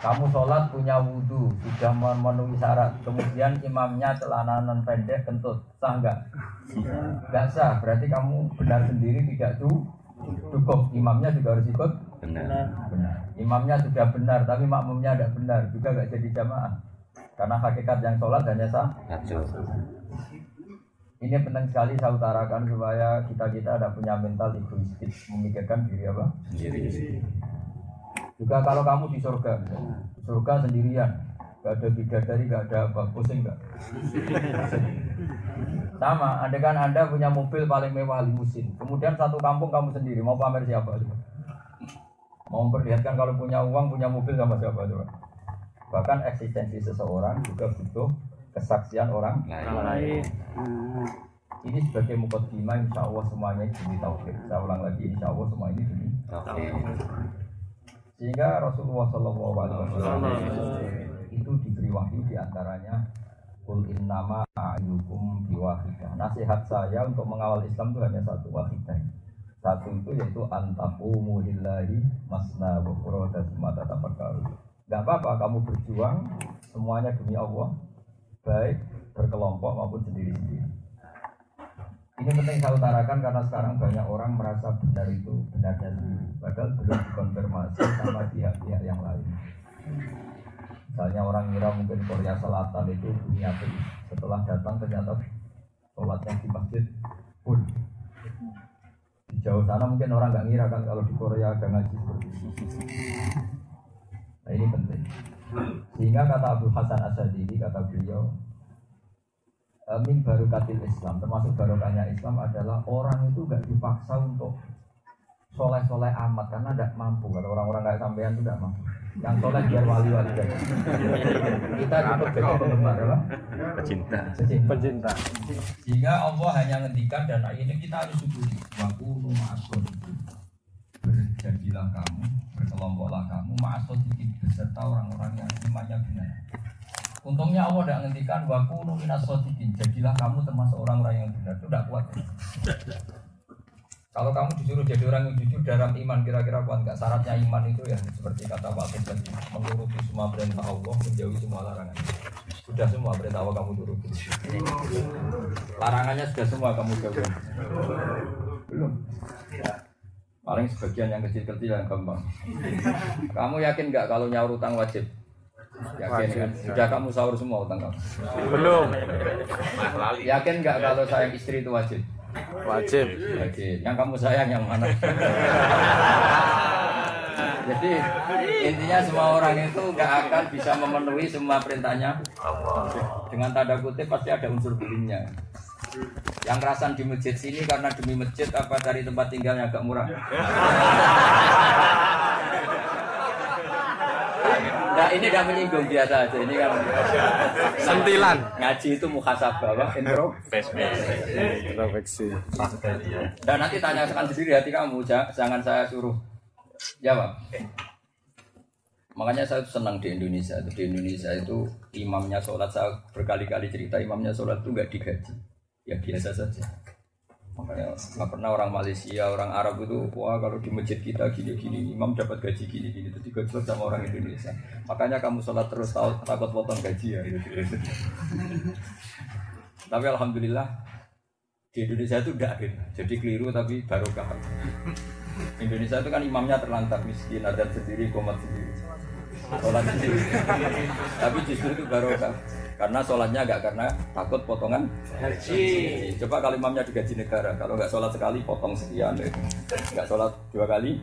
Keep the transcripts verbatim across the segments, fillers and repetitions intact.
Kamu sholat punya wudu, sudah memenuhi syarat. Kemudian imamnya celana non pendek, kentut, sah enggak? Enggak sah. Berarti kamu benar sendiri tidak cukup. Imamnya juga harus ikut. Benar. Benar. Imamnya sudah benar, tapi makmumnya tidak benar, juga enggak jadi jamaah. Karena hakikat yang sholat hanya sah. Betul. Ini penting sekali saya utarakan supaya kita-kita ada punya mental egoistis, memikirkan diri apa? Diri. Juga kalau kamu di surga, di surga sendirian, gak ada bidadari, gak ada apa, pusing gak? Sama, andai kan Anda punya mobil paling mewah limusin, kemudian satu kampung kamu sendiri, mau pamer siapa? Mau memperlihatkan kalau punya uang, punya mobil sama siapa? Bahkan eksistensi seseorang juga butuh kesaksian orang lain. Ini sebagai mukaddimah, insya Allah semuanya demi tauhid. Saya ulang lagi, insya Allah semua ini demi tauhid. Sehingga Rasulullah sallallahu alaihi wasallam itu diberi wahyu diantaranya kul innama a'yukum biwahidah. Nasihat saya untuk mengawal Islam itu hanya satu, wahidah. Satu itu yaitu antaqumu lillahi masna wa qurata mata tafakkaru. Enggak apa-apa kamu berjuang semuanya demi Allah, baik berkelompok maupun sendiri-sendiri. Ini penting saya utarakan karena sekarang banyak orang merasa benar itu benarnya sendiri, padahal belum dikonfirmasi sama pihak-pihak yang lain. Misalnya orang ngira mungkin Korea Selatan itu dunia ateis, setelah datang ternyata sholatnya di masjid pun. Di jauh sana mungkin orang nggak ngira kan kalau di Korea ada ngaji seperti itu. Nah ini penting. Sehingga kata Abu Hasan Asyadili, kata beliau, min barukatil Islam, termasuk barokahnya Islam adalah orang itu gak dipaksa untuk soleh-soleh amat karena gak mampu. Kalau orang-orang gak sampean itu gak mampu. Yang soleh biar wali-wali aja. Kita cukup jadi penggemar, pecinta. Pecinta. Sehingga Allah hanya ngendikan dan ini kita harus syukuri. Wakulu ma'asun, berjadilah kamu, berkelompoklah kamu ma'asun sedikit beserta orang-orang yang imannya benar. Untungnya Allah tidak menghentikan wakulu minas shodiqin, jadilah kamu termasuk orang-orang yang benar. Itu tidak kuat ya? Kalau kamu disuruh jadi orang yang jujur dalam iman, kira-kira kuat nggak? Syaratnya iman itu ya seperti kata Pak Fik tadi, menuruti semua perintah Allah, menjauhi semua larangan. Sudah semua perintah Allah kamu turuti, larangannya sudah semua kamu jauhi. Belum ya. Paling sebagian yang kecil-kecil yang gampang. Kamu yakin nggak kalau nyaur utang wajib? Yakin kan? Sudah kamu sahur semua utang kamu? Belum. Yakin nggak kalau sayang istri itu wajib? Wajib. Wajib. Yang kamu sayang yang mana? Jadi intinya semua orang itu nggak akan bisa memenuhi semua perintahnya. Dengan tanda kutip pasti ada unsur bullyingnya. Yang rasan di masjid sini karena demi masjid apa cari tempat tinggalnya agak murah. Nah, ini tidak menyinggung, biasa aja. Ini kan sentilan. Ngaji itu muhasabah, apa? Introspeksi. Dan nanti tanyakan sendiri hati kamu, jangan saya suruh jawab. Makanya saya senang di Indonesia. Di Indonesia itu imamnya sholat, saya berkali-kali cerita imamnya sholat itu nggak digaji, ya biasa saja. Makanya nggak pernah orang Malaysia, orang Arab itu, wah kalau di masjid kita gini-gini, imam dapat gaji gini-gini, itu digaji sama orang Indonesia. Makanya kamu sholat terus takut potong gaji ya. Tapi alhamdulillah di Indonesia itu enggak adil, jadi keliru tapi barokah. Indonesia itu kan imamnya terlantar, miskin, adat sendiri, komat sendiri, sholat sendiri. Tapi justru itu barokah. Karena sholatnya enggak karena takut potongan gaji. Coba kalau imamnya digaji negara, kalau enggak sholat sekali potong sekian, enggak sholat dua kali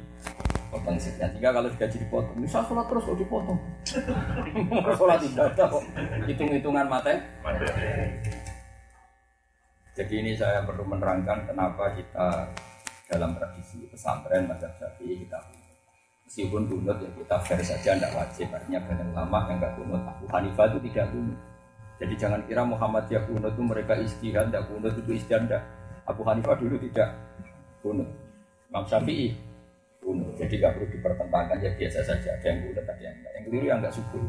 potong sekian, tiga kalau digaji dipotong. Bisa sholat terus kok dipotong. Sholat ibadah kok hitung-hitungan mate. Jadi ini saya perlu menerangkan kenapa kita dalam tradisi pesantren mazhab Syafi'i kita meskipun kunut ya kita fair saja, enggak wajib. Artinya banyak ulama yang enggak kunut. Abu Hanifah itu tidak kunut. Jadi jangan kira Muhammadiyah kunut itu mereka istihad, tidak kunut itu istihad. Abu Hanifah dulu tidak kunut. Imam Syafi'i kunut. Jadi enggak perlu dipertentangkan, ya biasa saja. Ada yang kunut, ada yang enggak. Yang keliru yang enggak syukur.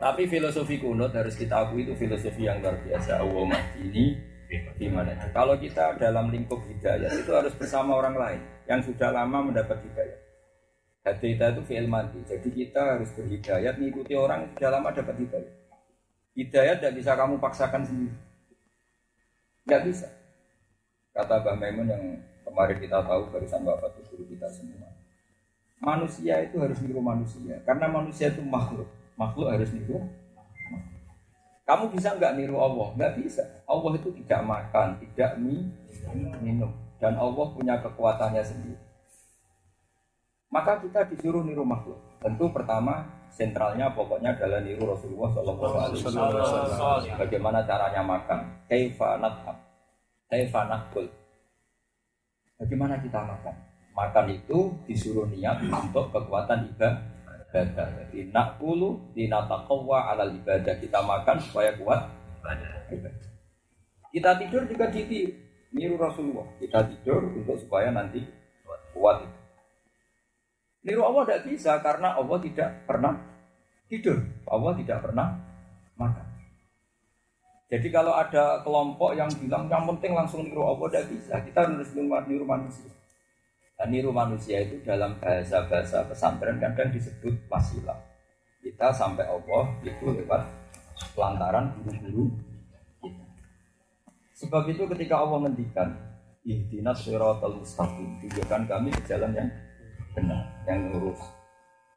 Tapi filosofi kunut harus kita akui itu filosofi yang luar biasa. Allahumma ini gimana? Kalau kita dalam lingkup hidayah itu harus bersama orang lain yang sudah lama mendapat hidayah. Hidayah itu fi'il madi. Jadi kita harus berhidayat, mengikuti orang sudah lama dapat hidayah. Hidayah tidak bisa kamu paksakan sendiri. Tidak bisa. Kata Mbah Maimun yang kemarin kita tahu, barusan Mbah Fatul guru kita semua. Manusia itu harus niru manusia. Karena manusia itu makhluk. Makhluk harus niru. Kamu bisa enggak niru Allah? Enggak bisa. Allah itu tidak makan, tidak minum. Dan Allah punya kekuatannya sendiri. Maka kita disuruh niru makhluk. Tentu pertama, sentralnya pokoknya adalah niru Rasulullah sallallahu alaihi wasallam. Bagaimana caranya makan? Kaifa nafham. Kaifa naqul. Bagaimana kita makan? Makan itu disuruh niat untuk kekuatan ibadah. Naqulu linataqwa 'alal ibadah. Kita makan supaya kuat ibadah. Kita tidur juga ditiru niru Rasulullah. Kita tidur untuk supaya nanti kuat. Niru Allah tidak bisa karena Allah tidak pernah tidur, Allah tidak pernah makan. Jadi kalau ada kelompok yang bilang yang penting langsung niru Allah tidak bisa, kita harus niru manusia. Dan niru manusia itu dalam bahasa-bahasa pesantren kadang disebut wasilah. Kita sampai Allah itu lewat lantaran guru-guru kita. Sebab itu ketika Allah ngendikan ihdinas shiratal mustaqim, tunjukkan kami ke jalan yang benar, yang lurus.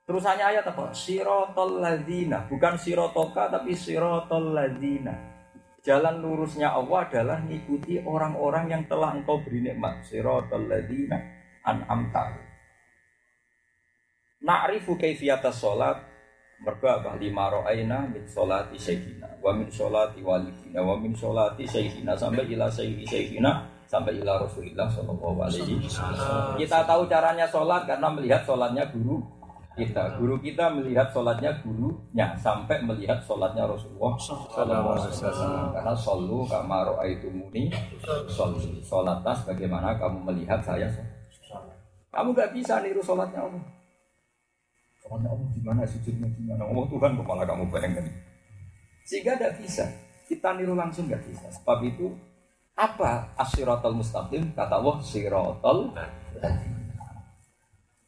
Terusannya ayat apa? Shiratal ladzina, bukan shiratoka tapi shiratal ladzina. Jalan lurusnya Allah adalah mengikuti orang-orang yang telah engkau beri nikmat. Shiratal ladzina an'amta. Na'rifu kaifiyatas shalat, merga bah lima ra'aina min sholati sayyidina wa min sholati walidina wa min sholati sayyidina sampai ila sayyidina sampai ila Rasulullah sallallahu alaihi wasallam. Kita tahu caranya sholat karena melihat sholatnya guru kita. Guru kita melihat sholatnya gurunya sampai melihat sholatnya Rasulullah sallallahu alaihi wasallam. Karena shollu kama ra'aitumuni sholli. Sholatlah bagaimana kamu melihat saya sholat. Kamu enggak bisa niru sholatnya Allah. Sholatnya Allah gimana, sujudnya gimana? Oh Tuhan, kepala kamu bayangkan. Sehingga enggak bisa. Kita niru langsung enggak bisa. Sebab itu apa as-siratal mustaqim? Kata Allah siratal.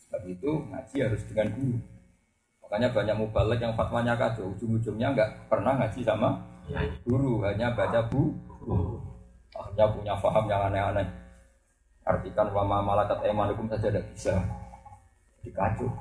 Sebab itu ngaji harus dengan guru. Makanya banyak mubalig yang fatwanya kacau, ujung-ujungnya enggak pernah ngaji sama guru, hanya baca buku. Akhirnya punya paham yang aneh-aneh. Artikan wa ma malakat aymanukum saja enggak bisa. Jadi kacau.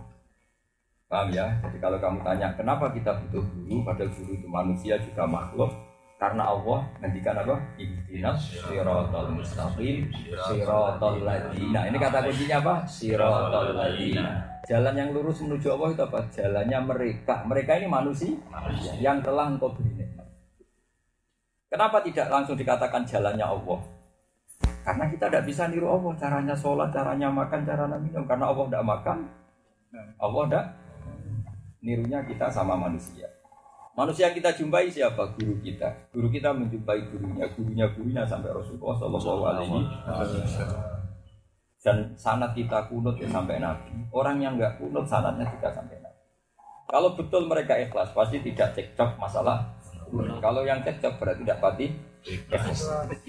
Paham ya? Jadi kalau kamu tanya kenapa kita butuh guru, padahal guru itu manusia juga makhluk. Karena Allah ngendikan apa? Ihdinas shiratal mustaqim shiratal ladzina. Ini kata kuncinya apa? Shiratal ladzina. Jalan yang lurus menuju Allah itu apa? Jalannya mereka. Mereka ini manusia, manusia. yang telah engkau beri nikmat. Kenapa tidak langsung dikatakan jalannya Allah? Karena kita tidak bisa niru Allah. Caranya sholat, caranya makan, caranya minum. Karena Allah tidak makan, Allah tidak. Nirunya kita sama manusia. Manusia yang kita jumpai siapa? Guru kita. Guru kita menjumpai gurunya, gurunya gurunya sampai Rasulullah sallallahu alaihi wasallam. Dan sanad kita kunut ya sampai Nabi. Orang yang enggak kunut sanadnya tidak sampai Nabi. Kalau betul mereka ikhlas pasti tidak cekcok masalah. Kalau yang cekcok berarti tidak pati.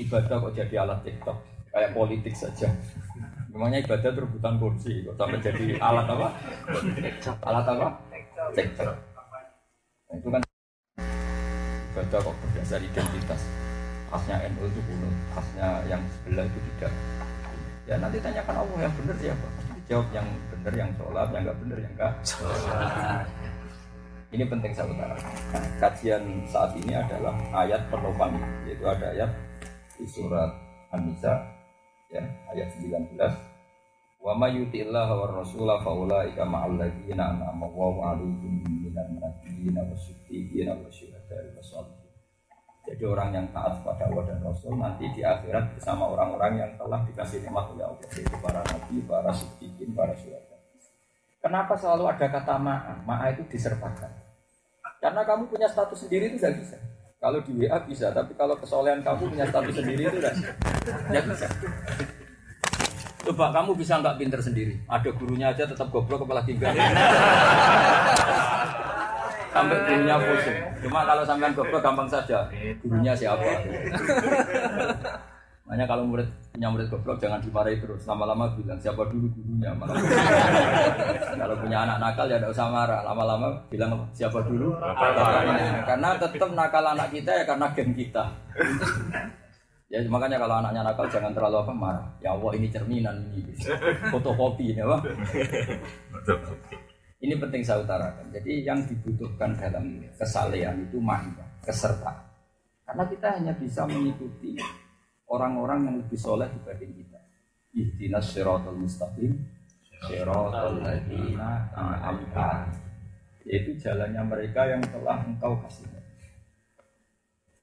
Ibadah kok jadi alat cekcok. Kayak politik saja. Memangnya ibadah rebutan kursi kok sampai jadi alat apa? Alat apa? Cekcok. Nah, itu kan ibadah kok berdasar identitas. Khasnya N U itu bunuh, khasnya yang sebelah itu tidak. Ya nanti tanyakan Allah yang benar siapa. Jawab yang benar yang sholat, yang enggak benar yang enggak. Ini penting saya utarakan. Nah, kajian saat ini adalah ayat penopang, yaitu ada ayat di surat An-Nisa ya, ayat sembilan belas. Wa may yuti'illah war rasula fa ulaika ma'al ladzina an'ama Allahu 'alaihim minan nabiyyin wasiddiqin wasyuhada'i washolihin. Jadi orang yang taat pada Allah dan Rasul nanti di akhirat bersama orang-orang yang telah dikasih nikmat oleh Allah, yaitu para nabi, para siddiqin, para syuhada. Kenapa selalu ada kata ma'a? Ma'a itu disertakan. Karena kamu punya status sendiri itu enggak bisa. Kalau di W A bisa, tapi kalau kesolehan kamu punya status sendiri itu enggak bisa. Coba kamu bisa enggak pinter sendiri? Ada gurunya aja tetap goblok kepala tinggal. Sampai gurunya pusing. Cuma kalau sampean goblok gampang saja. Gurunya siapa? Makanya kalau murid punya murid goblok jangan dimarahi terus, lama-lama bilang siapa dulu gurunya. Kalau punya anak nakal ya tidak usah marah, lama-lama bilang siapa dulu. Karena tetap nakal anak kita ya karena gen kita. Ya makanya kalau anaknya nakal jangan terlalu apa marah. Ya Allah ini cerminan ini, fotokopi ini apa. Ini penting saya utarakan. Jadi yang dibutuhkan dalam kesalehan itu mahiyah, kesertaan. Karena kita hanya bisa mengikuti orang-orang yang lebih soleh dibanding kita. Ihdinas shiratal mustaqim, shiratal ladzina an'amta 'alaihim. Yaitu jalannya mereka yang telah engkau kasih.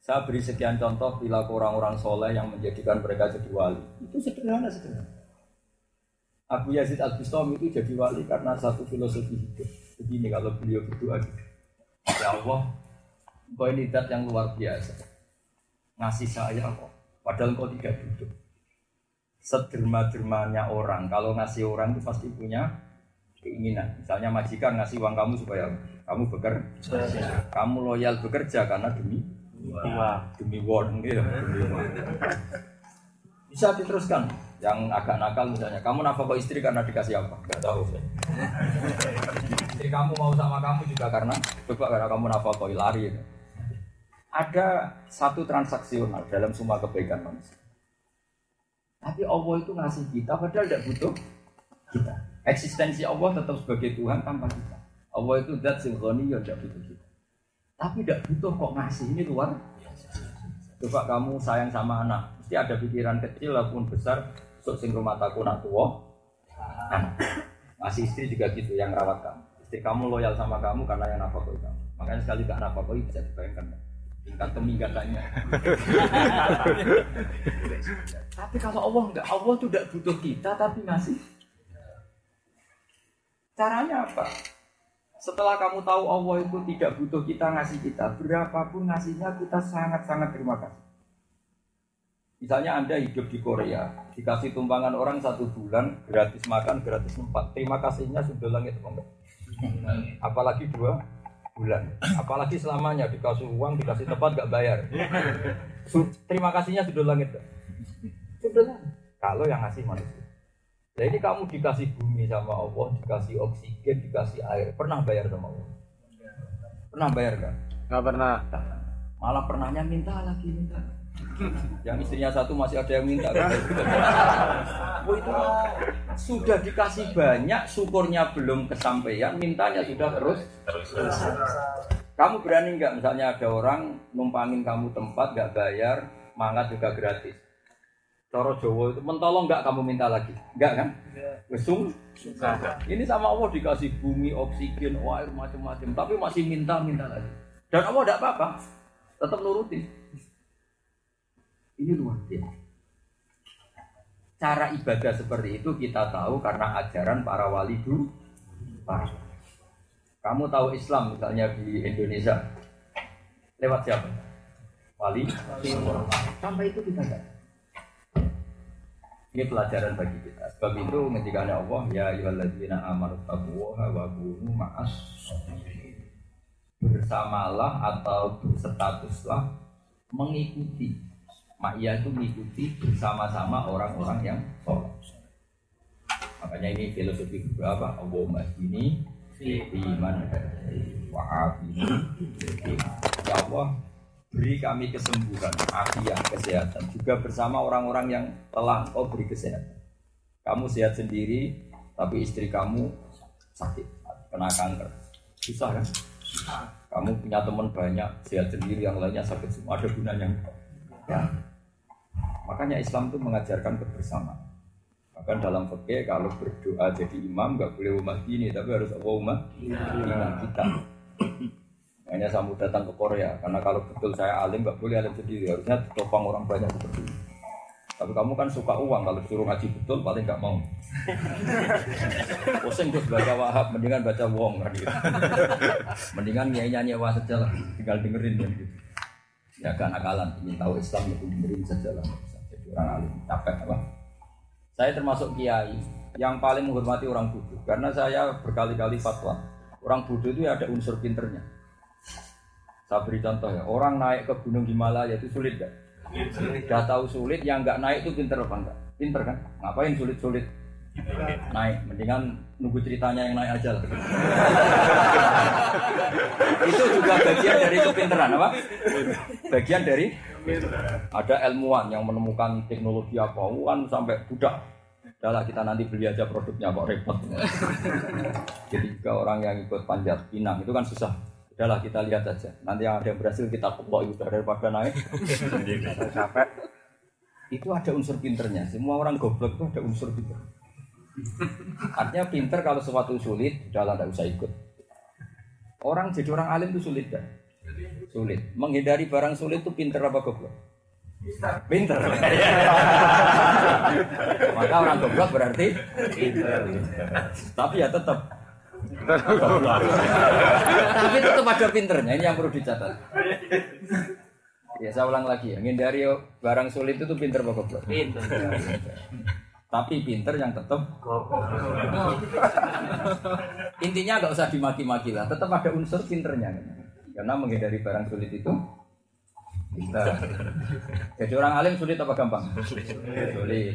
Saya beri sekian contoh perilaku orang-orang soleh yang menjadikan mereka jadi wali. Itu sederhana sederhana. Abu Yazid Al-Bustami itu jadi wali karena satu filosofi hidup. Begini kalau beliau berdoa, ya Allah, Engkau ini zat yang luar biasa, ngasih saya kok, padahal Engkau tidak butuh. Sederma-dermanya orang, kalau ngasih orang itu pasti punya keinginan. Misalnya majikan ngasih uang kamu supaya kamu bekerja, kamu loyal bekerja karena demi Wah, demi won ya. Bisa diteruskan. Yang agak nakal misalnya, kamu nafkah istri karena dikasih apa? Enggak tahu. Istri kamu mau sama kamu juga karena coba karena kamu nafkah lari. Ya. Ada satu transaksional dalam semua kebaikan manusia. Tapi Allah itu ngasih kita padahal tidak butuh kita. Eksistensi Allah tetap sebagai Tuhan tanpa kita. Allah itu zat sing ghaniyun tidak butuh kita. Tapi tidak butuh kok ngasih, ini luar. Coba kamu sayang sama anak, mesti ada pikiran kecil ataupun besar. Sok sing rumah taku nak tua, anak. Ngasih istri juga gitu yang rawat kamu. Istri kamu loyal sama kamu karena yang nafkahi kamu. Makanya sekali gak nafkahi bisa dibayangkan tingkat keminggatannya. Tapi kalau Allah enggak, Allah tuh tidak butuh kita tapi ngasih. Caranya apa? Setelah kamu tahu Allah itu tidak butuh kita ngasih kita, berapapun ngasihnya kita sangat-sangat terima kasih. Misalnya Anda hidup di Korea, dikasih tumpangan orang satu bulan, gratis makan, gratis tempat, terima kasihnya sudah langit. Apalagi dua bulan, apalagi selamanya dikasih uang, dikasih tempat, gak bayar. Terima kasihnya sudah langit. Sudah langit, kalau yang ngasih manusia. Nah ini kamu dikasih bumi sama Allah, dikasih oksigen, dikasih air. Pernah bayar sama Allah? Pernah bayar gak? Gak pernah. Malah pernahnya minta lagi, minta. Yang istrinya satu masih ada yang minta. Oh, itu sudah dikasih banyak, syukurnya belum kesampaian, mintanya sudah terus. Kamu berani gak misalnya ada orang numpangin kamu tempat, gak bayar, mangat juga gratis. Toro Jawa itu mentolong enggak kamu minta lagi? Enggak kan? Mesum? Enggak. Ini sama Allah dikasih bumi, oksigen, air macam-macam, tapi masih minta-minta lagi. Dan Allah enggak apa-apa, tetap nuruti. Ini luar biasa. Cara ibadah seperti itu kita tahu karena ajaran para wali dulu. Kamu tahu Islam misalnya di Indonesia lewat siapa? Wali. Sampai itu kita enggak. Ini pelajaran bagi kita. Sebab itu ketika ada Allah, ya ayyuhalladzina amanu taqullaha wa kunu ma'as sholihin. Bersamalah atau berstatuslah mengikuti. Ma'iyah itu mengikuti bersama-sama orang-orang yang soleh. Makanya ini filosofi berapa? Allahumma ihdini fiman hadait wa 'afini fiman. Ya Allah, beri kami kesembuhan, afiat, kesehatan. Juga bersama orang-orang yang telah Engkau beri kesehatan. Kamu sehat sendiri, tapi istri kamu sakit, kena kanker. Susah kan? Kamu punya teman banyak, sehat sendiri, yang lainnya sakit semua. Ada gunanya enggak? Ya. Makanya Islam itu mengajarkan kebersamaan. Bahkan dalam fikih kalau berdoa jadi imam enggak boleh umat ini, tapi harus umat ya. Kita. Hanya saya mau datang ke Korea, karena kalau betul saya alim, nggak boleh alim sendiri, harusnya ditopang orang banyak seperti itu. Tapi kamu kan suka uang, kalau disuruh ngaji betul paling nggak mau. Pusing terus baca Wahab, mendingan baca Wong kan gitu. Mendingan nyanyi-nyanyi Wah saja lah, tinggal dengerin kan gitu. Ya kan akalan, ingin tahu Islam itu dengerin saja lah, jadi orang alim, capek apa? Saya termasuk kiai yang paling menghormati orang bodoh, karena saya berkali-kali fatwa orang bodoh itu ada unsur pinternya. Saya beri contoh ya, orang naik ke Gunung Himalaya itu sulit gak? Sudah tahu sulit, yang enggak naik itu pinter apa enggak? Pinter kan? Ngapain sulit-sulit naik? Mendingan nunggu ceritanya yang naik aja lah. Itu juga bagian dari kepinteran apa? Bagian dari ada ilmuwan yang menemukan teknologi apa, ilmuwan sampai budak. Udahlah kita nanti beli aja produknya kok repot. Jadi juga orang yang ikut panjat pinang itu kan susah. Udahlah kita lihat aja. Nanti yang ada yang berhasil kita kepok itu daripada naik. Capek. Itu ada unsur pinternya. Semua orang goblok itu ada unsur pinter. Artinya pinter kalau sesuatu sulit, udahlah tidak usah ikut. Orang jadi orang alim itu sulit kan? Sulit. Menghindari barang sulit itu pinter apa goblok? Pinter. Maka orang goblok berarti pinter. Tapi ya tetap. Tapi tetap ada pinternya, ini yang perlu dicatat. Ya saya ulang lagi ya, menghindari barang sulit itu pinter apa goblok? Pinter. Tapi pinter yang tetap goblok. Intinya enggak usah dimaki-maki lah, tetap ada unsur pinternya. Karena menghindari barang sulit itu kita. Jadi orang alim sulit apa gampang? Sulit.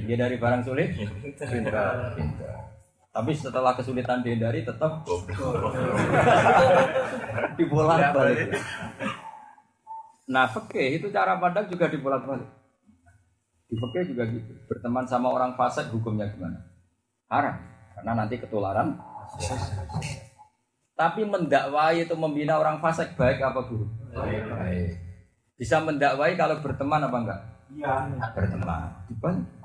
Menghindari barang sulit? Pinter. Pinter. Tapi setelah kesulitan dihindari tetap dibolak-balik. Nah, fikih itu cara pandang juga dibolak-balik. Di fikih juga gitu. Berteman sama orang fasik hukumnya gimana? Haram, karena nanti ketularan. Tapi mendakwai itu membina orang fasik baik apa buruk? Baik. Bisa mendakwai kalau berteman apa enggak? Iya, berteman. Dibalik.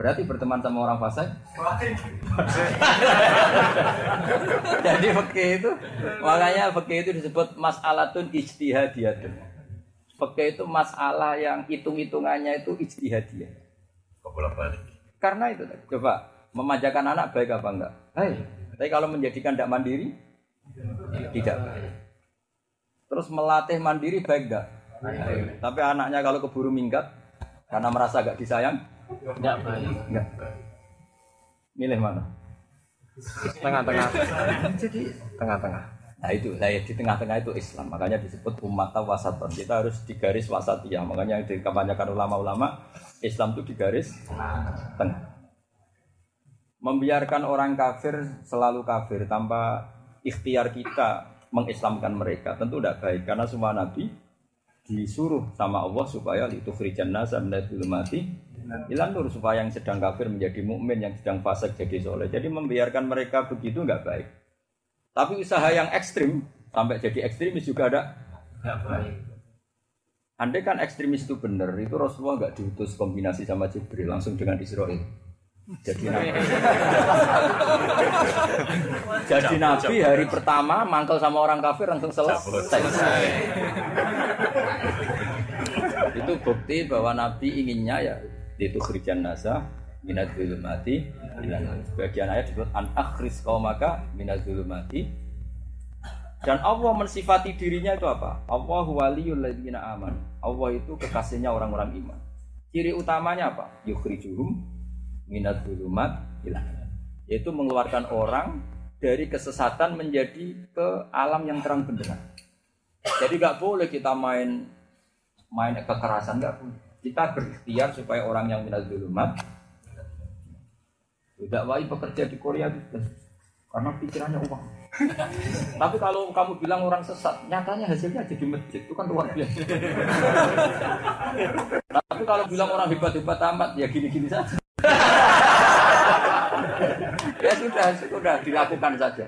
Berarti berteman sama orang fasik. Jadi fikih itu, makanya fikih itu disebut mas'alatun ijtihadiyah. Fikih itu masalah yang hitung-hitungannya itu ijtihadiyah. Karena itu, coba memanjakan anak baik apa enggak? Baik. Tapi kalau menjadikan tidak mandiri, tidak baik. Terus melatih mandiri baik enggak? Baik. Tapi anaknya kalau keburu minggat karena merasa enggak disayang. Enggak, enggak. Milih mana? Tengah-tengah. Jadi tengah-tengah. Nah itu, saya di tengah-tengah itu Islam. Makanya disebut ummatan wasatan. Kita harus di garis wasatiyah. Makanya yang dikebanyakan ulama-ulama Islam itu di garis tengah. Membiarkan orang kafir selalu kafir tanpa ikhtiar kita mengislamkan mereka tentu tidak baik. Karena semua nabi disuruh sama Allah supaya litukhrijan nasa minadz zulumati ilan nur, supaya yang sedang kafir menjadi mukmin, yang sedang fasik jadi soleh. Jadi membiarkan mereka begitu enggak baik. Tapi usaha yang ekstrim sampai jadi ekstremis juga ada enggak baik. Andai kan ekstremis itu benar, itu Rasulullah enggak diutus kombinasi sama Jibril langsung dengan Israil. Jadi nabi. Jadi nabi hari pertama mangkel sama orang kafir langsung selesai. Itu bukti bahwa nabi inginnya ya itu khrijan nasa minadz zulumati ilan nur. Sebagian ayat disebut an akhris qaumaka minadz zulumati. Dan Allah mensifati dirinya itu apa? Allahu waliyul ladzina amanu. Allah itu kekasihnya orang-orang iman. Ciri utamanya apa? Yukhrijuhum minadz zulumati ilan nur. Yaitu mengeluarkan orang dari kesesatan menjadi ke alam yang terang benderang. Jadi enggak boleh kita main main kekerasan, enggak boleh. Kita berikhtiar supaya orang yang minaz zulumat tidak wajib bekerja di Korea gitu. Karena pikirannya uang. Tapi kalau kamu bilang orang sesat, nyatanya hasilnya jadi masjid. Itu kan luar biasa. Tapi kalau bilang orang hebat-hebat amat, ya gini-gini saja. Ya sudah, sudah dilakukan saja.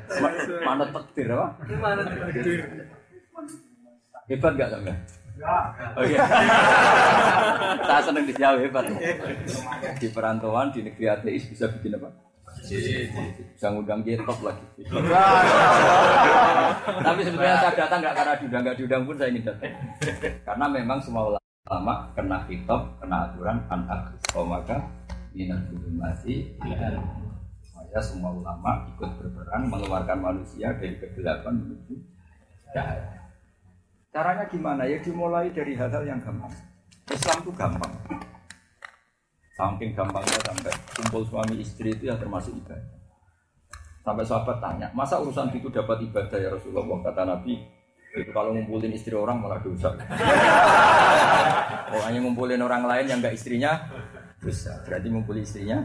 Mana takdir apa? Mana takdir. Hebat enggak sampean? Oh iya. Saya senang di Jawa hebat. Di perantauan di negeri ateis bisa bikin apa? Bisa ngundang J-top lagi. Tapi sebenarnya saya datang enggak karena diundang, enggak diundang pun saya ingin datang. Karena memang semua ulama kena hitop, kena aturan anak komaka minatulmasi dan saya semua ulama ikut berperang mengeluarkan manusia dari kegelapan menuju cahaya. Caranya gimana? Ya dimulai dari hal-hal yang gampang. Islam itu gampang. Saking gampangnya sampai kumpul suami istri itu ya termasuk ibadah. Sampai sahabat tanya, masa urusan itu dapat ibadah ya Rasulullah? Kata Nabi, Itu kalau ngumpulin istri orang malah dosa. Kalau hanya ngumpulin orang lain yang enggak istrinya dosa. Berarti ngumpulin istrinya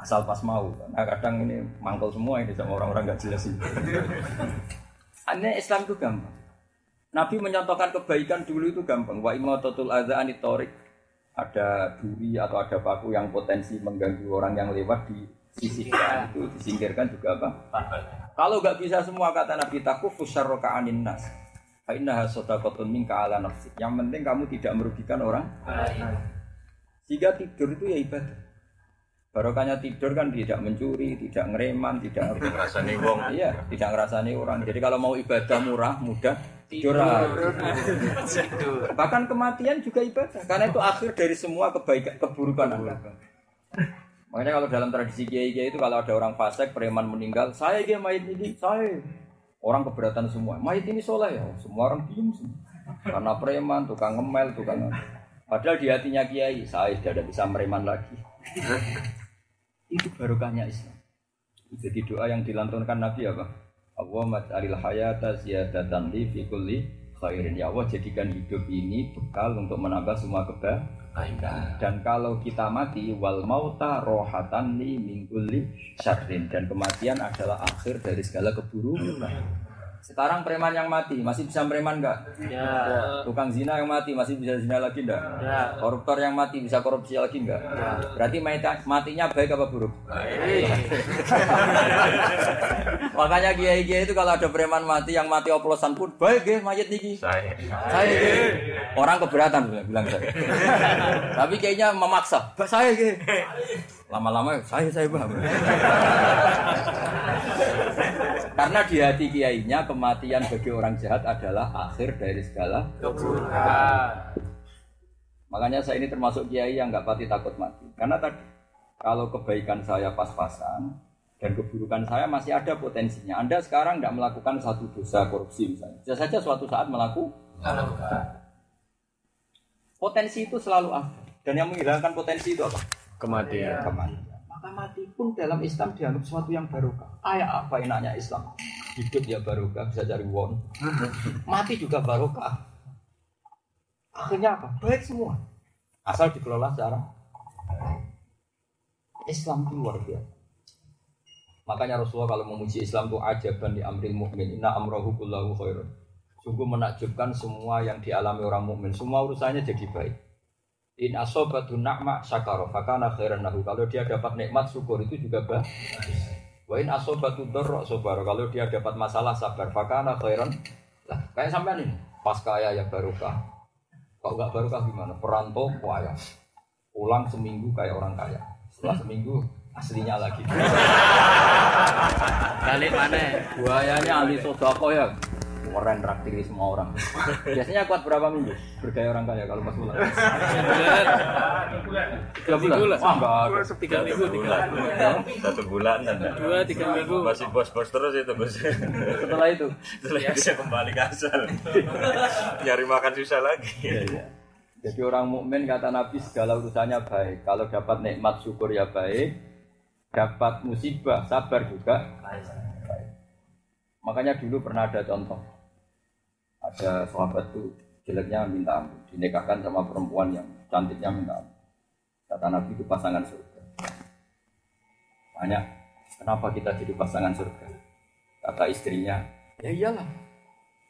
asal pas mau. Nah, kadang ini mangkul semua ini sama orang-orang enggak jelas ini. Aneh Islam itu gampang. Nabi menyontohkan kebaikan dulu itu gampang. Wa imatatul adza anit tariq. Ada duri atau ada paku yang potensi mengganggu orang yang lewat di sisihkan itu, disingkirkan juga apa? Kalau enggak bisa semua kata Nabi takufus syarraka anin nas. Fa innaha sadaqatun minka ala nafsik. Yang penting kamu tidak merugikan orang. Jika tidur itu ya ibadah. Barokahnya tidur kan tidak mencuri, tidak ngereman, tidak ngerasani wong. Iya, tidak ngerasani orang. Jadi kalau mau ibadah murah, mudah, tidur. Bahkan kematian juga ibadah, karena itu akhir dari semua kebaikan keburukan. Makanya kalau dalam tradisi kiai-kiai itu kalau ada orang fasik, preman meninggal, saya kiai mayit ini, saya. Orang keberatan semua. Mayit ini soleh ya, semua orang diam semua. Karena preman, tukang ngemel, tukang. Padahal di hatinya kiai, saya sudah tidak bisa preman lagi. Itu barokahnya Islam. Jadi doa yang dilantunkan Nabi apa? Allahumma ja'alil hayata ziyadatan li fi kulli khairin. Ya Allah, jadikan hidup ini bekal untuk menambah semua kebaikan. Dan kalau kita mati, wal mauta rohatan li min kulli syarrin. Dan kematian adalah akhir dari segala keburukan. Sekarang preman yang mati masih bisa preman enggak? Ya. Tukang zina yang mati masih bisa zina lagi enggak? Ya. Koruptor yang mati bisa korupsi lagi enggak? Ya. Berarti matinya baik apa buruk? Baik. Makanya kiai-kiai itu kalau ada preman mati yang mati oplosan pun baik ya mayit niki. Saya. Saya. Orang keberatan bilang saya. Tapi kayaknya memaksa. Saya ya. Lama-lama saya saya paham. Karena di hati kiainya kematian bagi orang jahat adalah akhir dari segala keburukan. Makanya saya ini termasuk kiai yang nggak pati takut mati. Karena tadi kalau kebaikan saya pas-pasan dan keburukan saya masih ada potensinya. Anda sekarang nggak melakukan satu dosa korupsi misalnya. Bisa saja suatu saat melakukan. Potensi itu selalu ada. Dan yang menghilangkan potensi itu apa? Kematian. Kematian. Mati pun dalam Islam dianggap sesuatu yang barokah. Ayah apa enaknya Islam? Hidup ya barokah, bisa cari won. Mati juga barokah. Akhirnya apa? Baik semua. Asal dikelola secara Islam itu luar biasa. Makanya Rasulullah kalau memuji Islam itu ajaban di amril mu'min. Inna amrahu kullahu khairun. Sungguh menakjubkan semua yang dialami orang mukmin. Semua urusannya jadi baik. In asobatu na'ma syakara fakana khairan lahu. Kalau dia dapat nikmat syukur itu juga baik. Wa in asobatu darra sabar. Kalau dia dapat masalah sabar fakana khairan. Lah, kayak sampean ini pas kaya ya barokah. Kalau enggak barokah gimana? Perantau kaya. Pulang seminggu kayak orang kaya. Setelah seminggu aslinya lagi. Balik mana? Buayanya ahli sedekah ya. Orang raktiri semua orang. Biasanya kuat berapa minggu? Bergaya orang kaya kalau pas bulan. Tiga bulan. Wah, enggak. Tiga minggu, tiga bulan. Satu bulan. Dua, tiga minggu. Masih bos-bos terus itu bos. Setelah itu, setelah itu bisa kembali ke asal. Nyari makan susah lagi. Jadi orang mukmin kata Nabi segala urusannya baik. Kalau dapat nikmat syukur ya baik. Dapat musibah sabar juga. Makanya dulu pernah ada contoh. Ada sahabat tuh jeleknya minta ampun, dinikahkan sama perempuan yang cantiknya minta ampun. Kata Nabi itu pasangan surga. Tanya, kenapa kita jadi pasangan surga? Kata istrinya, ya iyalah,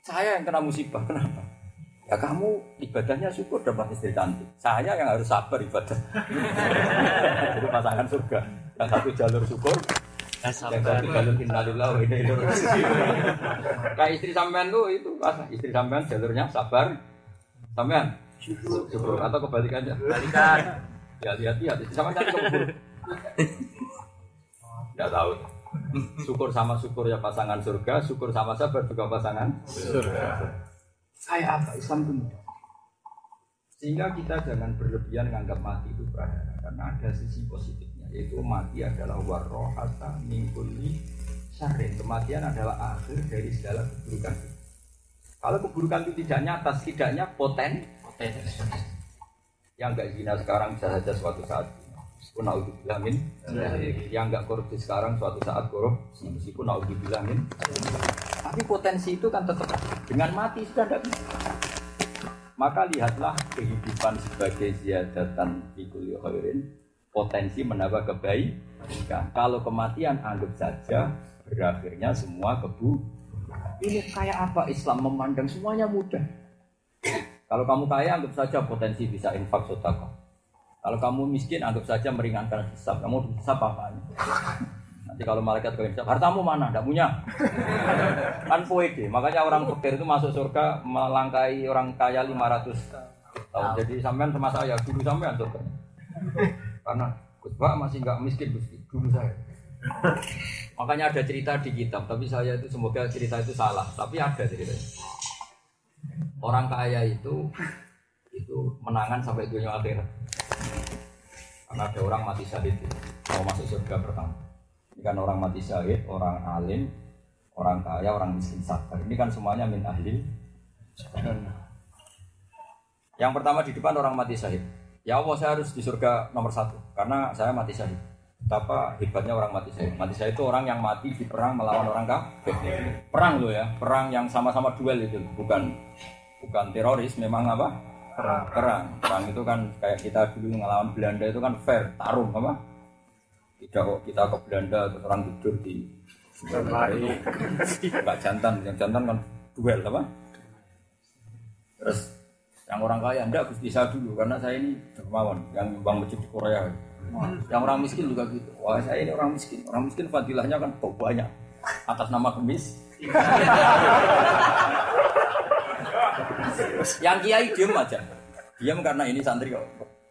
saya yang kena musibah, kenapa? Ya kamu ibadahnya syukur dapat istri cantik. Saya yang harus sabar ibadah. Jadi pasangan surga. Yang satu jalur syukur. Sampai jalur innalillah wa inna ilaihi raji'un. Kayak istri sampean tuh itu, istri sampean jalurnya sabar. Sampean syukur atau kebalikannya? Kebalikan. Ya hati-hati hati sampean tadi keburu. Enggak tahu. Syukur sama syukur ya pasangan surga, syukur sama sabar juga pasangan surga. Saya apa Islam itu? Sehingga kita jangan berlebihan menganggap mati itu berada, karena ada sisi positif. Itu mati adalah warrohata mingkuli syarrin. Kematian adalah akhir dari segala keburukan. Kalau keburukan itu tidak nyata, setidaknya poten. Poten. Yang enggak zina sekarang bisa saja suatu saat. Naudzubillah min yang enggak korupsi sekarang suatu saat korupsi meskipun naudzubillah min, tapi potensi itu kan tetap dengan mati sudah tidak bisa. Maka lihatlah kehidupan sebagai ziyadatan fi kulli khairin, potensi menambah kebaikan. Kalau kematian anggap saja berakhirnya semua kebu. Ini kayak apa Islam memandang semuanya mudah. Kalau kamu kaya anggap saja potensi bisa infak sedekah. Kalau kamu miskin anggap saja meringankan hisab. Kamu hisab apa? Nanti kalau malaikat kalian hisab, hartamu mana? Enggak punya. Kan poede. Makanya orang fakir itu masuk surga melangkai orang kaya lima ratus tahun. Jadi sampean sama saya dulu sampean surga. Karena Gus Pak masih enggak miskin dulu saya. Makanya ada cerita di kitab, tapi saya itu semoga cerita itu salah, tapi ada ceritanya. Orang kaya itu itu menangan sampai dunia akhirat. Karena ada orang mati syahid itu mau masuk surga pertama. Ini kan orang mati syahid, orang alim, orang kaya, orang miskin sabar. Ini kan semuanya min ahli. Yang pertama di depan orang mati syahid. Ya Allah, saya harus di surga nomor satu karena saya mati syahid. Betapa hebatnya orang mati syahid. Mati syahid itu orang yang mati di perang melawan orang kafir. Perang loh ya, perang yang sama-sama duel itu, bukan bukan teroris, memang apa? Perang. Perang. Perang itu kan kayak kita dulu ngelawan Belanda itu kan fair, tarung apa? Tidak kok kita ke Belanda terus orang tidur di itu enggak jantan, yang jantan kan duel apa? Terus yang orang kaya enggak Gusti saya dulu karena saya ini dermawan yang nyumbang masjid di Korea. Yang orang miskin juga gitu. Wah, saya ini orang miskin. Orang miskin fadilahnya kan banyak. Atas nama kemis. Yang kiai diam aja, diam karena ini santri kok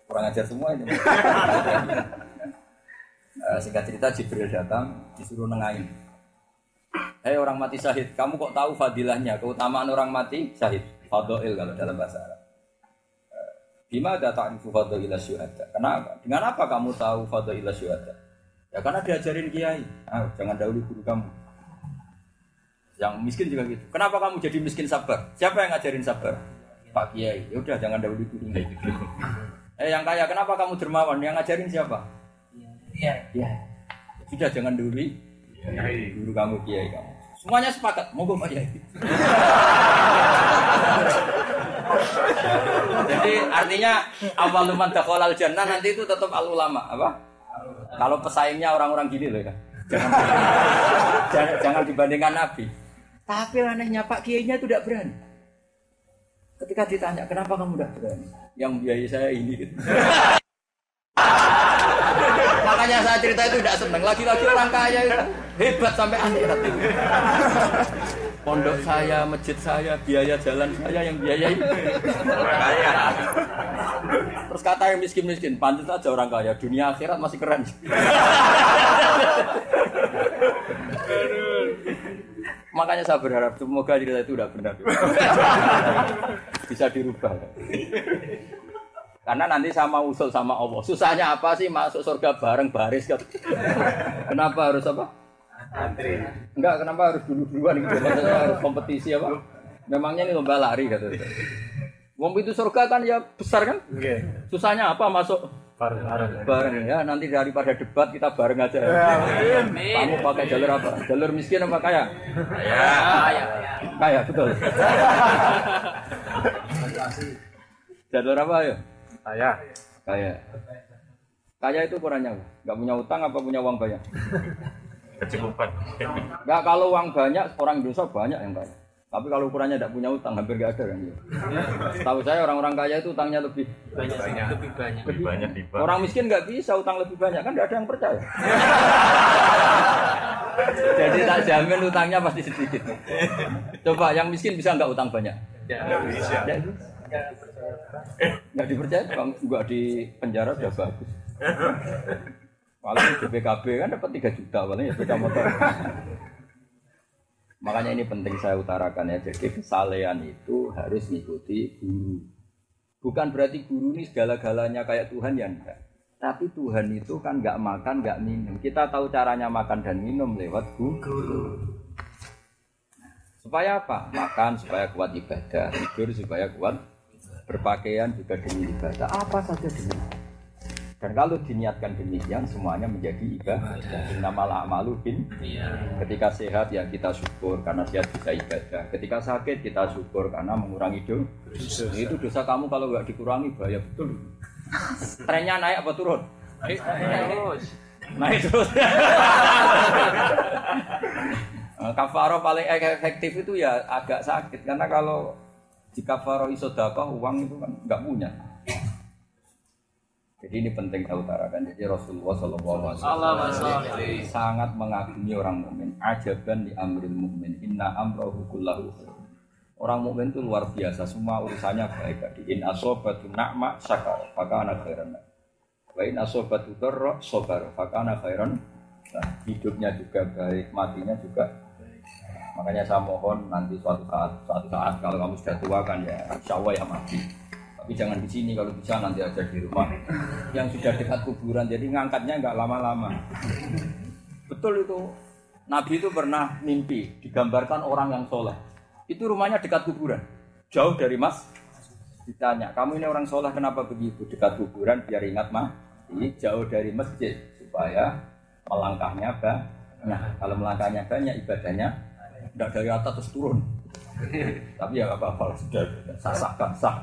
kurang ajar semua ini. uh, singkat cerita Jibril datang disuruh nengahin, hei orang mati syahid, kamu kok tahu fadilahnya, keutamaan orang mati syahid, fadail kalau dalam bahasa Arab. Uh, bima ada ta'rifu fadailah syuhada, kenapa, dengan apa kamu tahu fadailah syuhada? Ya karena diajarin kiai. Ah, jangan dahulu guru kamu. Yang miskin juga gitu. Kenapa kamu jadi miskin sabar? Siapa yang ngajarin sabar? Pak Kiai. Ya udah jangan dahulu dulu. Eh yang kaya, kenapa kamu dermawan? Yang ngajarin siapa? Iya. Iya. Sudah jangan dahulu. Kiai, guru kamu Kiai kamu. Semuanya sepakat, monggo Pak Kiai. Jadi artinya awal man dakhalal jannah nanti itu tetap al ulama, apa? Kalau pesaingnya orang-orang gini loh ya. Jangan, jangan, jangan dibandingkan Nabi. Tapi anehnya Pak Kiainya itu tidak berani. Ketika ditanya kenapa kamu tidak berani, yang biaya saya ini. Gitu. Makanya saya cerita itu tidak senang. Lagi-lagi orang kaya itu hebat sampai akhirat. Pondok saya, masjid saya, biaya jalan saya yang biayai. Terus kata yang miskin-miskin, pantas aja orang kaya. Dunia akhirat masih keren. Makanya saya berharap semoga cerita itu udah benar. Bisa dirubah. Karena nanti sama usul sama Allah. Susahnya apa sih masuk surga bareng baris kan? Kenapa harus apa? Antri. Enggak, kenapa harus dulu-duluan gitu? Maksudnya harus kompetisi apa? Memangnya ini lomba lari gitu. Wong itu surga kan ya besar kan? Okay. Susahnya apa masuk bareng bareng ya, nanti daripada debat kita bareng aja. Ya. Kamu pakai jalur apa? Jalur miskin apa kaya? Kaya. Kaya, kaya betul. Jalur apa ya? Kaya. Kaya. Kaya itu kurangnya enggak punya utang apa punya uang banyak? Kecukupan. Enggak, kalau uang banyak orang Indonesia banyak yang kaya. Tapi kalau ukurannya tidak punya utang hampir nggak ada kan? Ya. Tahu saya orang-orang kaya itu utangnya lebih banyak, banyak. Lebih banyak. Lebih banyak. Orang miskin nggak bisa utang lebih banyak kan? Nggak ada yang percaya. Jadi tak jamin utangnya pasti sedikit. Coba yang miskin bisa nggak utang banyak? Nggak bisa. Nggak dipercaya? Nggak di penjara sudah bagus. Paling di B K B kan dapat tiga juta paling ya sepeda motor. Makanya ini penting saya utarakan ya. Jadi kesalehan itu harus mengikuti guru. Bukan berarti guru ini segala-galanya kayak Tuhan ya enggak. Tapi Tuhan itu kan enggak makan, enggak minum. Kita tahu caranya makan dan minum lewat guru. Supaya apa? Makan supaya kuat ibadah, tidur supaya kuat berpakaian juga demi ibadah. Apa saja demi. Dan kalau diniatkan demikian, semuanya menjadi ibadah. Innamal a'malu bin niyyah. Ketika sehat ya kita syukur karena sehat bisa ibadah. Ketika sakit kita syukur karena mengurangi dosa. Itu dosa kamu kalau nggak dikurangi bahaya betul. Trennya naik apa turun? Naik terus. Naik terus. Kafaroh paling efektif itu ya agak sakit karena kalau di kafaroh sedekah uang itu kan nggak punya. Jadi ini penting saya utarakan. Jadi Rasulullah sallallahu alaihi wasallam sangat mengagumi orang mukmin. Ajaban li amril mukmin. Inna amrahu kullahu khair. Orang mukmin itu luar biasa. Semua urusannya baik. In asobatu na'ma syakar, fakana khairan. Wa in asobatu darra sabar, fakana khairan. Hidupnya juga baik, matinya juga baik. Makanya saya mohon nanti suatu saat, suatu saat kalau kamu sudah tua kan ya insyaallah ya mati. Tapi jangan di sini, kalau bisa nanti aja di rumah yang sudah dekat kuburan, jadi ngangkatnya enggak lama-lama. Betul itu, Nabi itu pernah mimpi, digambarkan orang yang soleh. Itu rumahnya dekat kuburan, jauh dari mas. Ditanya, kamu ini orang soleh kenapa begitu? Dekat kuburan biar ingat mah, ini jauh dari masjid supaya melangkahnya banyak. Nah, kalau melangkahnya banyak ibadahnya enggak dari atas terus turun. Tapi ya apa-apa sudah sah-sahkan sah.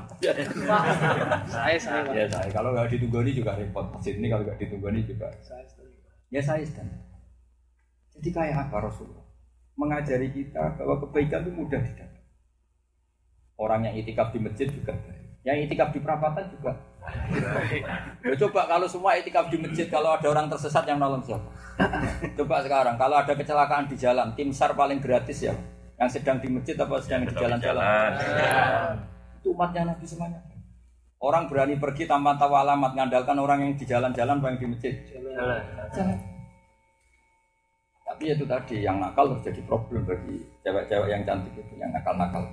Saya saya. Ya saya. Kalau nggak ditunggoni juga repot. Sini kalau nggak ditunggoni juga. Saya ya saya dan. Jadi kayak apa Rasulullah mengajari kita bahwa kebaikan itu mudah didapat. Orang yang itikaf di masjid juga, yang itikaf di perapatan juga. Ya, coba kalau semua itikaf di masjid, kalau ada orang tersesat yang nolong siapa? Coba sekarang kalau ada kecelakaan di jalan, tim SAR paling gratis ya. Yang sedang di masjid apa sedang di jalan-jalan itu umatnya Nabi semuanya. Orang berani pergi tanpa tahu alamat, ngandalkan orang yang di jalan-jalan paling di masjid jalan. Jalan. Tapi itu tadi, yang nakal terjadi problem bagi cewek-cewek yang cantik itu, yang nakal-nakal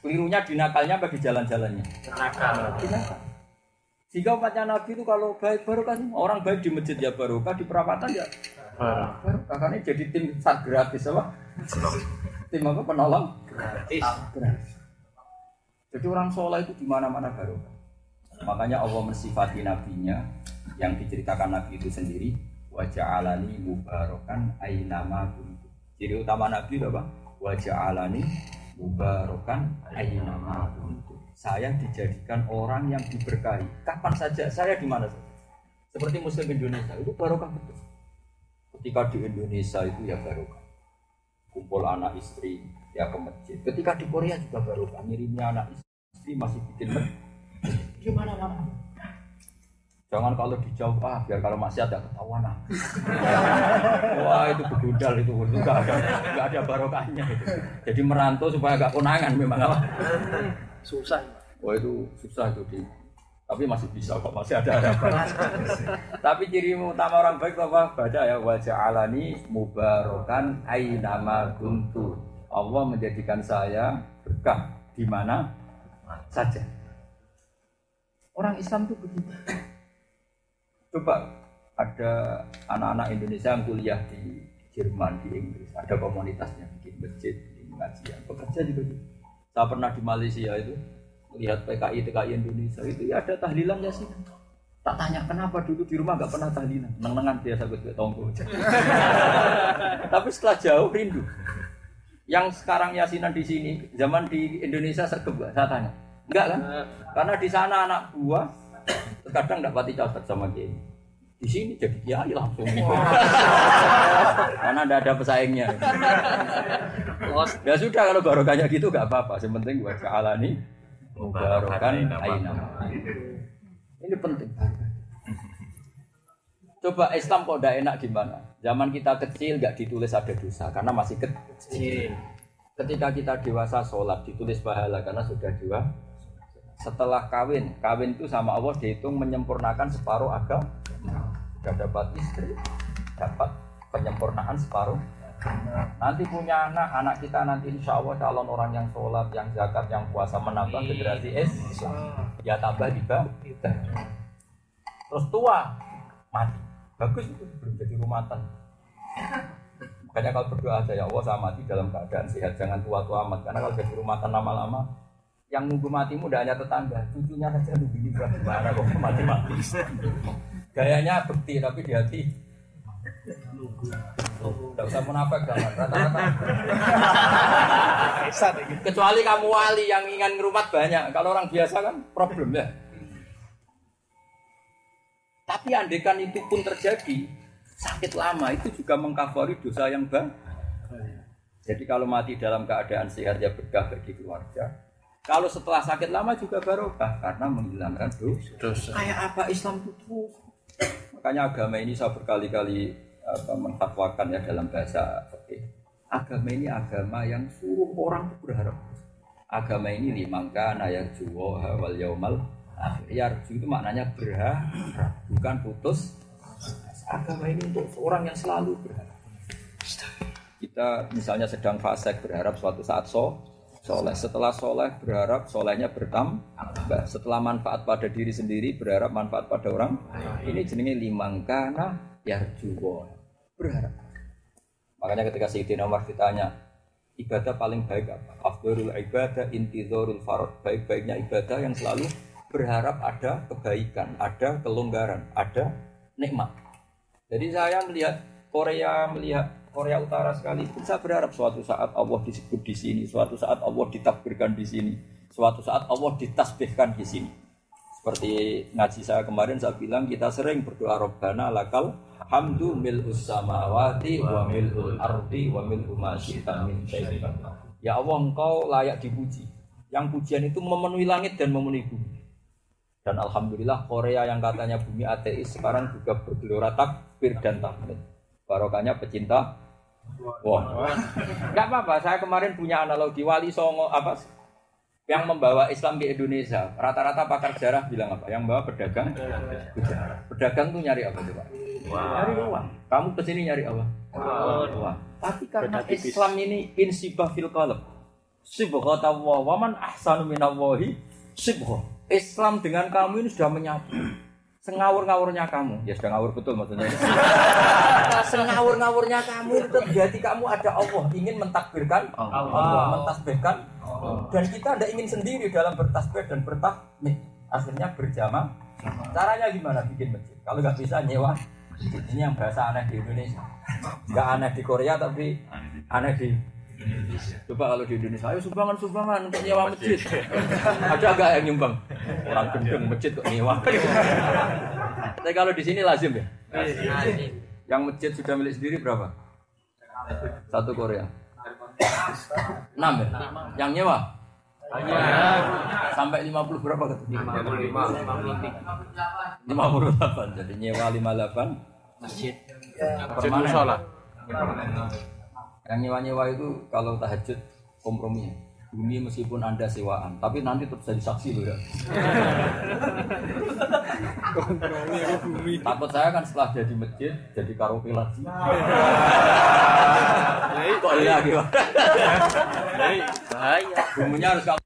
kelirunya di nakalnya apa di jalan-jalannya? Nakal. Di nakal. Sehingga umatnya Nabi itu kalau baik baru kan, orang baik di masjid ya barokah, di perawatan ya baru kakaknya jadi tim SAR gratis apa? Tim apa penolong? Gratis. Gratis. Jadi orang soleh itu di mana-mana baru. Makanya Allah mensifati nabinya yang diceritakan Nabi itu sendiri, wa ja'alani mubarakan ainama kuntu. Ciri utama Nabi itu apa? Wa ja'alani mubarakan ainama kuntu. Saya dijadikan orang yang diberkahi. Kapan saja saya di mana saja. Seperti Muslim Indonesia itu barokah betul. Ketika di Indonesia itu ya barokah. Kumpul anak istri ya ke masjid. Ketika di Korea juga barokah, ngirimnya anak istri masih bikin gimana mana. Jangan kalau di Jawa biar kalau maksiat enggak ketahuan. Wah, itu begudal itu enggak ada enggak ada barokahnya itu. Jadi merantau supaya enggak konangan memang apa? Susah. Wah, itu susah itu di. Tapi masih bisa kok, masih ada harapan. Tapi ciri utama orang baik apa? Baca ya wa ja'alani mubarakan ainama kuntu. Allah menjadikan saya berkah di mana saja. Orang Islam itu begitu. Coba ada anak-anak Indonesia yang kuliah di Jerman, di Inggris, ada komunitasnya bikin masjid, bikin pengajian, bekerja juga gitu. Saya pernah di Malaysia itu lihat P K I T K I Indonesia itu ya ada tahlilannya sih. Tak tanya kenapa dulu di rumah enggak pernah tahlilan. Nenengan biasa gue tonggo. Tapi setelah jauh rindu. Yang sekarang yasinan di sini, zaman di Indonesia sergap enggak saya tanya. Enggak kan? Karena di sana anak buah terkadang enggak pati cocok sama dia. Di sini jadi kiai langsung. Karena enggak ada pesaingnya. Ya sudah kalau barokahnya gitu enggak apa-apa. Yang penting buat kealani. Mubarakan ainam. Ini penting. Coba Islam kok udah enak gimana? Zaman kita kecil gak ditulis ada dosa karena masih kecil. Ketika kita dewasa sholat ditulis pahala karena sudah dewasa. Setelah kawin, kawin itu sama Allah dihitung menyempurnakan separuh agama. Sudah dapat istri, dapat penyempurnaan separuh. Nanti punya anak, anak kita nanti insya Allah calon orang yang sholat, yang zakat, yang puasa, menambah generasi es ya tambah riba. Terus tua, mati. Bagus itu, belum jadi rumatan. Makanya kalau berdoa aja, ya Allah saya mati dalam keadaan sehat, jangan tua-tua amat. Karena kalau jadi rumatan lama-lama yang nunggu matimu udah hanya tetangga, cucunya saja nunggu ini berapa, kok mati-mati. Gayanya bekti tapi di hati tidak usah munafik zaman rata-rata. Kecuali kamu wali yang ingin ngerumat banyak. Kalau orang biasa kan problem ya. Tapi andekan itu pun terjadi, sakit lama itu juga mengkafari dosa yang banyak. Jadi kalau mati dalam keadaan sehat ya berkah bagi keluarga. Kalau setelah sakit lama juga barokah karena menghilangkan dosa. Kayak apa Islam itu? Makanya agama ini saya berkali-kali apa menfatwakan ya dalam bahasa fikih. Agama ini agama yang suruh orang berharap. Agama ini limangka nayar juwo wal yaumal akhir. Itu maknanya berharap, bukan putus. Agama ini untuk orang yang selalu berharap. Kita misalnya sedang fasik berharap suatu saat so soleh. Setelah soleh berharap solehnya bertambah. Setelah manfaat pada diri sendiri berharap manfaat pada orang. Ini jenenge limangka yarjuwo. Berharap. Makanya ketika Sayyidina Umar ditanya, ibadah paling baik apa? Afdhalul ibadah intizarul farad. Baik-baiknya ibadah yang selalu berharap ada kebaikan, ada kelonggaran, ada nikmat. Jadi saya melihat Korea, melihat Korea Utara sekali, saya berharap suatu saat Allah disebut di sini, suatu saat Allah ditakbirkan di sini, suatu saat Allah ditasbihkan di sini. Seperti ngaji saya kemarin, saya bilang kita sering berdoa Rabbana lakal hamdu mil'us samawati wa mil'ul ardi wa mil'u ma syi'a min syai'in. Ya Allah, engkau layak dipuji. Yang pujian itu memenuhi langit dan memenuhi bumi. Dan alhamdulillah Korea yang katanya bumi ateis sekarang juga bergelora takbir dan tahmid. Barokahnya pecinta. Wah. Wow. Enggak apa-apa, saya kemarin punya analogi Wali Songo apa yang membawa Islam di Indonesia, rata-rata pakar sejarah bilang apa? Yang membawa pedagang, pedagang, pedagang tuh nyari apa coba? Wow. Nyari uang. Kamu kesini nyari apa? Uang. Wow. Tapi karena Pedakibis. Islam ini insibah fil qalb, sibghatullah wa man ahsanu minallahi sibgha. Islam dengan kamu ini sudah menyatu. Sengawur-ngawurnya kamu, ya sudah ngawur betul maksudnya. Sengawur-ngawurnya kamu, tetap di hati kamu ada Allah ingin mentakbirkan, oh. Allah mentasbihkan, oh. Dan kita tidak ingin sendiri dalam bertasbih dan bertahmid. Akhirnya berjamaah. Caranya gimana bikin masjid? Kalau nggak bisa nyewa, ini yang bahasa aneh di Indonesia. Nggak aneh di Korea tapi aneh di Indonesia. Coba kalau di Indonesia, ayo sumbangan-sumbangan untuk nyewa masjid. Ada nggak yang nyumbang? Orang gendeng masjid kok nyewa. Tapi kalau di sini lazim ya. Lazim. Yang masjid sudah milik sendiri berapa? Satu Korea. Enam ya. Yang nyewa? Sampai lima puluh berapa? Lima puluh lima. Lima puluh delapan. Jadi nyewa lima delapan. Masjid. Permanen sholat. Yang nyewa-nyewa itu kalau tahajud kompromi. Bumi meskipun Anda sewaan, tapi nanti tetap jadi saksi loh ya. Kompromi bumi. Takut saya kan setelah jadi masjid jadi karaoke lagi. Kok lagi? Bahaya. Buminya harus kamu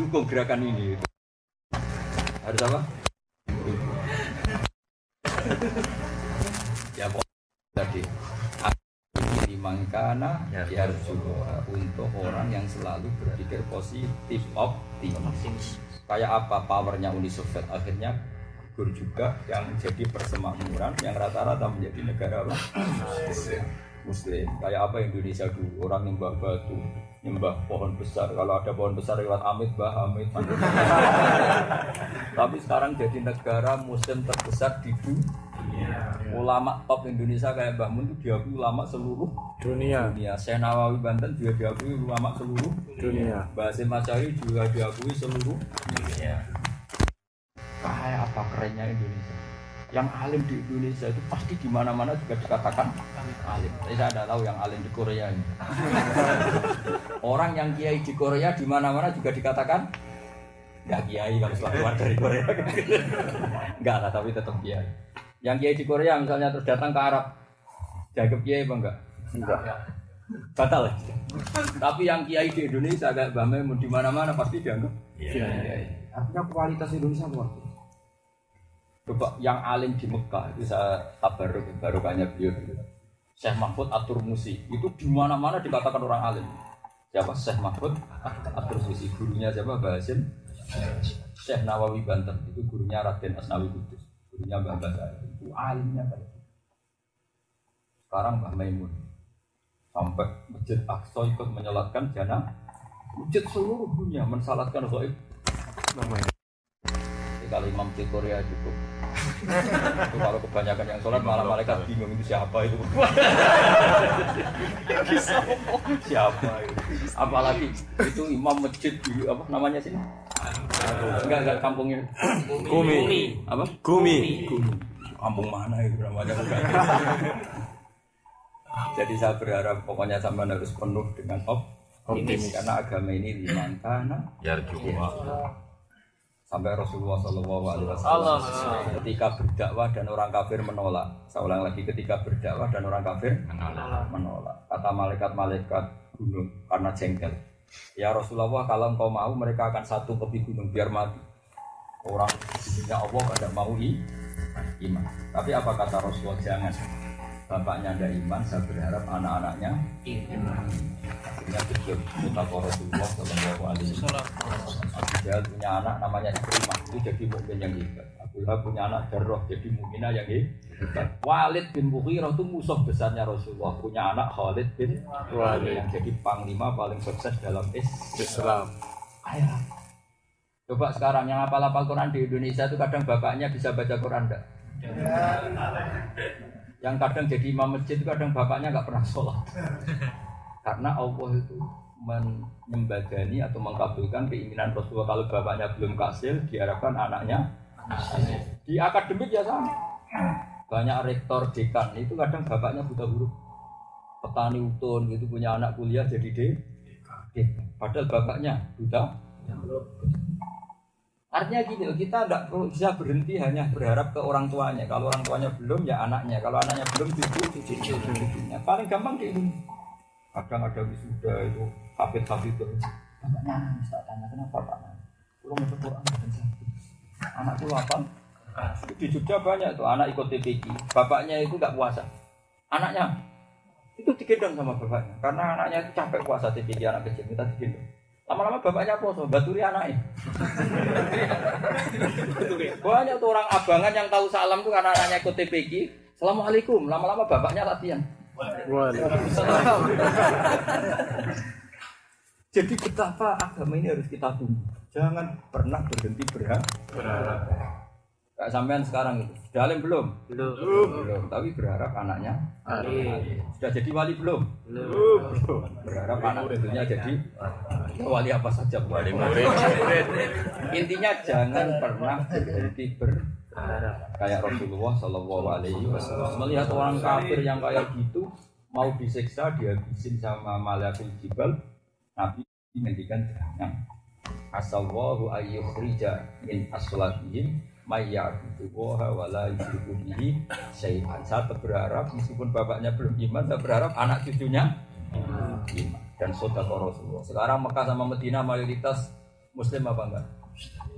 dukung gerakan ini. Harus apa? Ya pokoknya tadi. Mangkana ya harus juga untuk orang yang selalu berpikir positif, optimis. Kayak apa powernya Uni Soviet akhirnya gugur juga yang jadi persemakmuran yang rata-rata menjadi negara Muslim. Muslim. Kayak apa Indonesia dulu orang nyembah batu, nyembah pohon besar. Kalau ada pohon besar lewat amit bah amit. Tapi sekarang jadi negara Muslim terbesar di dunia. Ulama top Indonesia kayak Mbah Mun itu diakui ulama seluruh dunia. dunia. Syekh Nawawi Banten juga diakui ulama seluruh dunia. Mbah Hasyim Asy'ari juga diakui seluruh dunia. Kayak apa kerennya Indonesia? Yang alim di Indonesia itu pasti di mana-mana juga dikatakan alim. Tapi saya tidak tahu yang alim di Korea ini. Orang yang kiai di Korea di mana-mana juga dikatakan nggak kiai kalau setelah keluar dari Korea. Nggak lah, tapi tetap kiai. Yang kiai di Korea misalnya terus datang ke Arab, dianggap kiai apa enggak? Enggak. Batal ya? Tapi yang kiai di Indonesia agak bame di mana-mana pasti dianggap kiai. Artinya kualitas Indonesia luar biasa. Coba yang alim di Mekah itu saya tabaruk barokahnya beliau. Syekh Mahfud At-Turmusi itu di mana-mana dikatakan orang alim. Siapa Syekh Mahfud At-Turmusi? Gurunya siapa? Mbah Hasyim. Syekh Nawawi Banten itu gurunya Raden Asnawi Kudus. Gurunya Mbah Basari, itu alimnya baik. Sekarang Mbah Maimun sampai Masjid Aqsa ikut menyolatkan jana. Masjid seluruh dunia mensalatkan ghaib. Namanya kalau Imam di Korea cukup. Itu kalau kebanyakan yang sholat malah malaikat bingung itu siapa itu. Siapa itu? Apalagi itu imam masjid di apa namanya sini? Enggak enggak kampungnya. Gumi. Apa? Gumi. Kampung mana itu namanya? Jadi saya berharap pokoknya sampean harus penuh dengan optimis karena agama ini dimantana. Ya cukup. Sampai Rasulullah sallallahu alaihi wasallam ketika berdakwah dan orang kafir menolak. Saya ulang lagi, ketika berdakwah dan orang kafir menolak. menolak. Kata malaikat-malaikat gunung karena jengkel. Ya Rasulullah, kalau engkau mau mereka akan satu tepi gunung biar mati. Orang sesungguhnya Allah kada mau iman. Tapi apa kata Rasulullah? Jangan. Bapaknya ada iman, saya berharap anak-anaknya iman. Akhirnya betul kata Rasulullah sallallahu alaihi wasallam. Dia punya anak namanya Ikrimah, itu jadi mukmin yang hebat. Abdullah punya anak Jarrah, jadi mukminah yang hebat. Walid bin Mughirah itu musuh besarnya Rasulullah, punya anak Khalid bin Walid yang jadi panglima paling sukses dalam Islam. Ayah. Coba sekarang yang hafal-hafal Quran di Indonesia itu kadang bapaknya bisa baca Quran enggak? Ya. Yang kadang jadi imam masjid itu kadang bapaknya enggak pernah sholat. Karena Allah itu menyembadani atau mengkabulkan keinginan Rasulullah. Kalau bapaknya belum kasil, diharapkan anaknya kasil. Di akademik ya sama. Banyak rektor, dekan itu kadang bapaknya buta huruf. Petani utun gitu punya anak kuliah jadi D. Padahal bapaknya buta. Artinya gini, kita tidak bisa berhenti hanya berharap ke orang tuanya. Kalau orang tuanya belum, ya anaknya. Kalau anaknya belum, cucu. Paling gampang di ini. Kadang ada wisuda itu hafid-hafid itu. Bapak nangis, tak tanya kenapa Pak nangis. Kalau masuk Quran dan sakit. Anakku lapang. Di Jogja banyak itu anak ikut T P G. Bapaknya itu enggak puasa. Anaknya itu digendong sama bapaknya. Karena anaknya itu capek puasa T P G anak kecil, minta digendong. Lama-lama bapaknya puasa, baturi anaknya. Banyak tuh orang abangan yang tahu salam itu karena anaknya ikut T P G. Assalamualaikum. Lama-lama bapaknya latihan. Jadi betapa agama ini harus kita tumbuh. Jangan pernah berhenti berharap. Berharap. Kayak sampean sekarang itu, sudah alim belum? Belum. Belum. Tapi berharap anaknya alim. Sudah jadi wali belum? Belum. Berharap anak itunya jadi wali apa saja, wali murid. Intinya jangan pernah berhenti berharap. Kayak Rasulullah sallallahu alaihi wasallam melihat orang kafir yang kayak gitu mau disiksa dihabisin sama malaikul jibal, Nabi ngendikan jangan asallahu ayyukhrija min aslabihim mayyaduha wa la yushriku bihi syai'an. Saya berharap meskipun bapaknya belum iman, saya berharap anak cucunya iman. Dan sedekah Rasulullah. Sekarang Mekah sama Madinah mayoritas muslim apa enggak?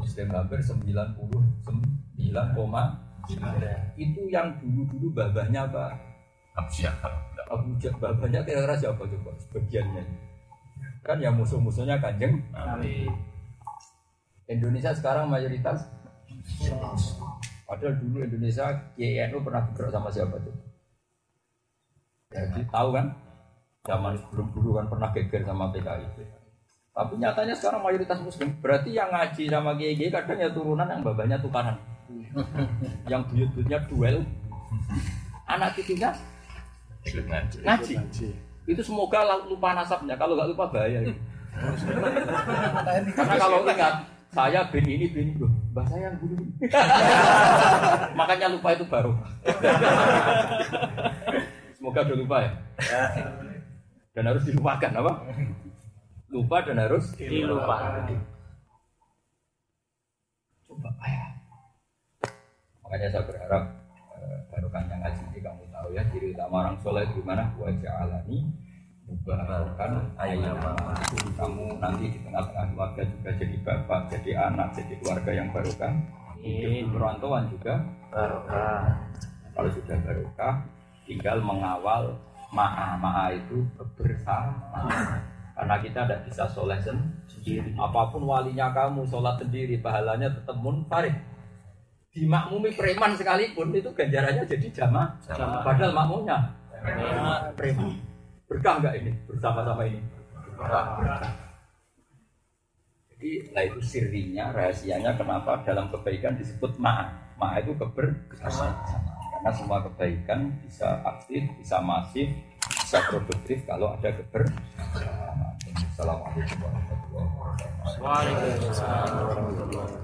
Muslim hampir sembilan puluh sembilan koma sembilan. Itu yang dulu-dulu babahnya apa? Abu Jahal. Babahnya kira-kira siapa coba? Sebagiannya kan ya musuh-musuhnya Kanjeng Nabi. Indonesia sekarang mayoritas. Padahal dulu Indonesia K N U pernah bergerak sama siapa coba? Jadi tahu kan? Zaman sebelum dulu kan pernah geger sama P K I. Tapi nyatanya sekarang mayoritas muslim. Berarti yang ngaji sama G G kadang ya turunan yang babahnya tukaran. Yang buyut-buyutnya duel. Anak cucunya ngaji. Itu semoga lupa nasabnya. Kalau enggak lupa bahaya. Karena kalau enggak, saya bin ini bin itu. Mbah saya yang dulu. Makanya lupa itu baru. Semoga udah lupa ya. Dan harus dilupakan apa? Lupa dan harus dilupakan. Coba ayah. Makanya saya berharap eh, baru kanjang ngaji ini kamu tahu ya ciri utama orang soleh itu gimana? Wa ja'alani mubarakan ayyama. Kamu nanti di tengah-tengah keluarga juga jadi bapak, jadi anak, jadi keluarga yang barokah. Hidup di perantauan juga barokah. Kalau sudah barokah, tinggal mengawal ma'a-ma'a itu kebersamaan. Karena kita tidak bisa sholat sendiri. Apapun walinya kamu sholat sendiri, pahalanya tetap munfarid. dimakmumi preman sekalipun itu ganjarannya jadi jamaah. Jama. Padahal makmumnya preman. preman. Berkah enggak ini bersama-sama ini? Berkah. Berkah. Jadi lah itu sirinya, rahasianya kenapa dalam kebaikan disebut ma'a. Ma'a itu kebersamaan. Karena semua kebaikan bisa aktif, bisa masif, bisa produktif kalau ada kebersamaan. Assalamualaikum warahmatullahi wabarakatuh. Waalaikumsalam warahmatullahi wabarakatuh.